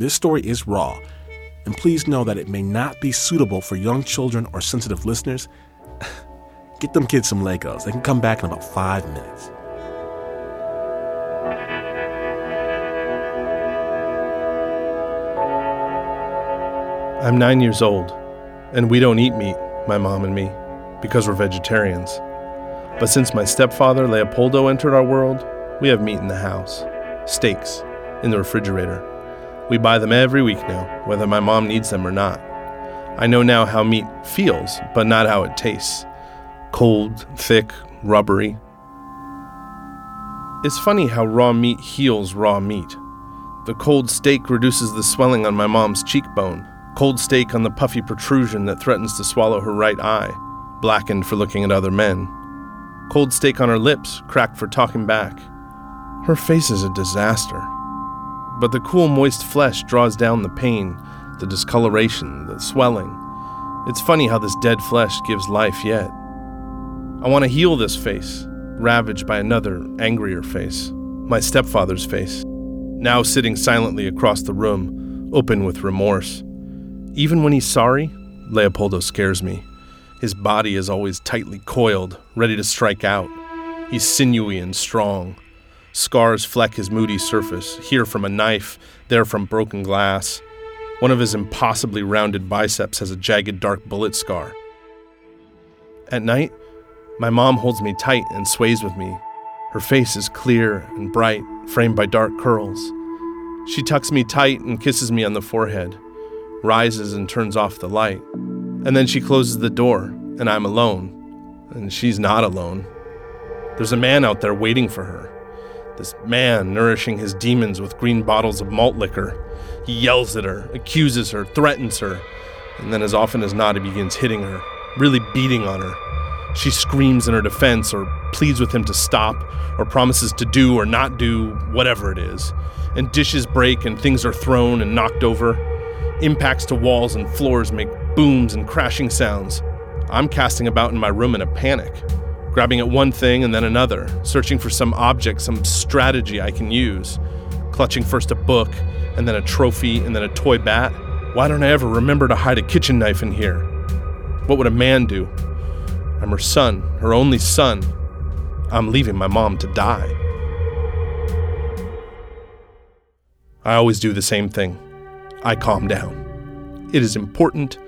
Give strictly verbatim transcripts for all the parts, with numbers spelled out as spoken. This story is raw, and please know that it may not be suitable for young children or sensitive listeners. Get them kids some Legos. They can come back in about five minutes. I'm nine years old, and we don't eat meat, my mom and me, because we're vegetarians. But since my stepfather, Leopoldo, entered our world, we have meat in the house. Steaks in the refrigerator. We buy them every week now, whether my mom needs them or not. I know now how meat feels, but not how it tastes. Cold, thick, rubbery. It's funny how raw meat heals raw meat. The cold steak reduces the swelling on my mom's cheekbone. Cold steak on the puffy protrusion that threatens to swallow her right eye, blackened for looking at other men. Cold steak on her lips, cracked for talking back. Her face is a disaster. But the cool, moist flesh draws down the pain, the discoloration, the swelling. It's funny how this dead flesh gives life yet. I want to heal this face, ravaged by another, angrier face. My stepfather's face, now sitting silently across the room, open with remorse. Even when he's sorry, Leopoldo scares me. His body is always tightly coiled, ready to strike out. He's sinewy and strong. Scars fleck his moody surface, here from a knife, there from broken glass. One of his impossibly rounded biceps has a jagged dark bullet scar. At night, my mom holds me tight and sways with me. Her face is clear and bright, framed by dark curls. She tucks me tight and kisses me on the forehead, rises and turns off the light. And then she closes the door, and I'm alone. And she's not alone. There's a man out there waiting for her. This man nourishing his demons with green bottles of malt liquor. He yells at her, accuses her, threatens her. And then as often as not, he begins hitting her, really beating on her. She screams in her defense or pleads with him to stop or promises to do or not do, whatever it is. And dishes break and things are thrown and knocked over. Impacts to walls and floors make booms and crashing sounds. I'm casting about in my room in a panic, grabbing at one thing and then another, searching for some object, some strategy I can use, clutching first a book and then a trophy and then a toy bat. Why don't I ever remember to hide a kitchen knife in here? What would a man do? I'm her son, her only son. I'm leaving my mom to die. I always do the same thing. I calm down. It is important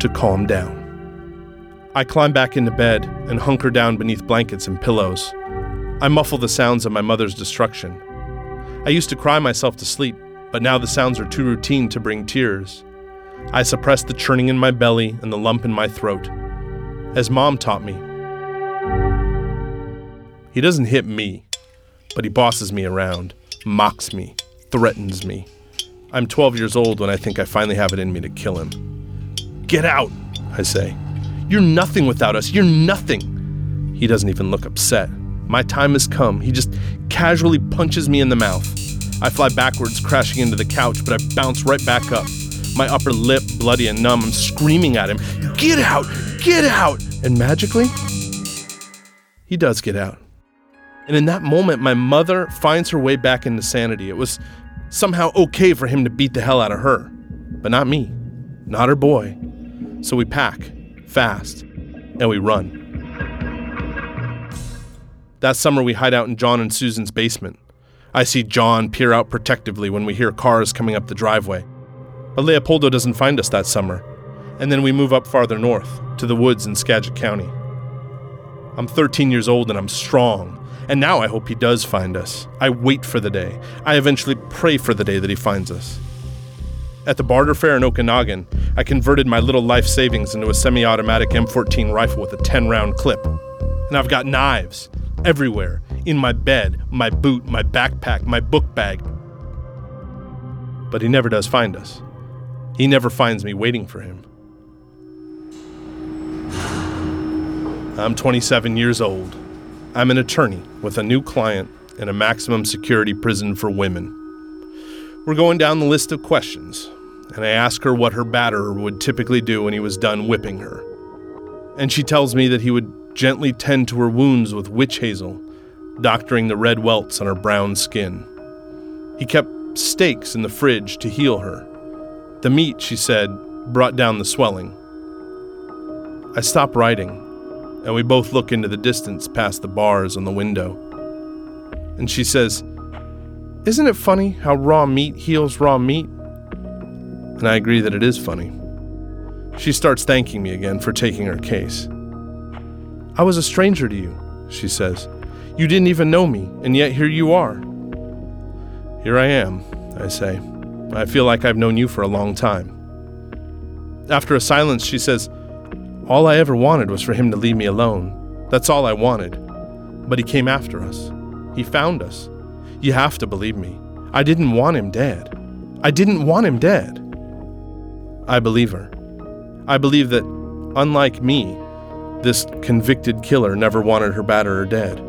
to calm down. I climb back into bed and hunker down beneath blankets and pillows. I muffle the sounds of my mother's destruction. I used to cry myself to sleep, but now the sounds are too routine to bring tears. I suppress the churning in my belly and the lump in my throat, as Mom taught me. He doesn't hit me, but he bosses me around, mocks me, threatens me. I'm twelve years old when I think I finally have it in me to kill him. Get out, I say. You're nothing without us. You're nothing. He doesn't even look upset. My time has come. He just casually punches me in the mouth. I fly backwards, crashing into the couch, but I bounce right back up. My upper lip bloody and numb. I'm screaming at him, get out, get out. And magically, he does get out. And in that moment, my mother finds her way back into sanity. It was somehow okay for him to beat the hell out of her, but not me, not her boy. So we pack, fast, and we run. That summer we hide out in John and Susan's basement. I see John peer out protectively when we hear cars coming up the driveway. But Leopoldo doesn't find us that summer, and then we move up farther north, to the woods in Skagit County. I'm thirteen years old and I'm strong. And now I hope he does find us. I wait for the day. I eventually pray for the day that he finds us. At the barter fair in Okanagan, I converted my little life savings into a semi-automatic M fourteen rifle with a ten round clip. And I've got knives everywhere, in my bed, my boot, my backpack, my book bag. But he never does find us. He never finds me waiting for him. I'm twenty-seven years old. I'm an attorney with a new client in a maximum security prison for women. We're going down the list of questions, and I ask her what her batterer would typically do when he was done whipping her. And she tells me that he would gently tend to her wounds with witch hazel, doctoring the red welts on her brown skin. He kept up steaks in the fridge to heal her. The meat, she said, brought down the swelling. I stop writing, and we both look into the distance past the bars on the window. And she says, "Isn't it funny how raw meat heals raw meat?" And I agree that it is funny. She starts thanking me again for taking her case. "I was a stranger to you," she says. "You didn't even know me, and yet here you are." "Here I am," I say. "I feel like I've known you for a long time." After a silence, she says, "All I ever wanted was for him to leave me alone. That's all I wanted. But he came after us. He found us. You have to believe me. I didn't want him dead. I didn't want him dead." I believe her. I believe that, unlike me, this convicted killer never wanted her batterer dead.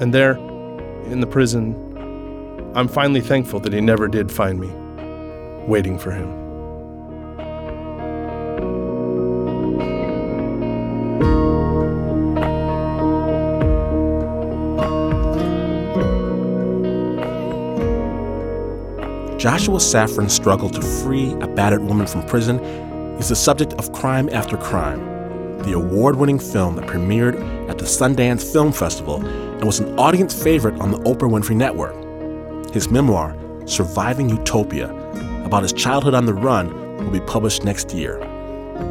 And there, in the prison, I'm finally thankful that he never did find me, waiting for him. Joshua Safran's struggle to free a battered woman from prison is the subject of Crime After Crime, the award-winning film that premiered at the Sundance Film Festival and was an audience favorite on the Oprah Winfrey Network. His memoir, Surviving Utopia, about his childhood on the run, will be published next year.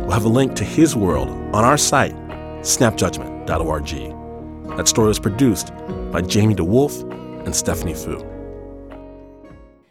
We'll have a link to his world on our site, snap judgment dot org. That story was produced by Jamie DeWolf and Stephanie Fu.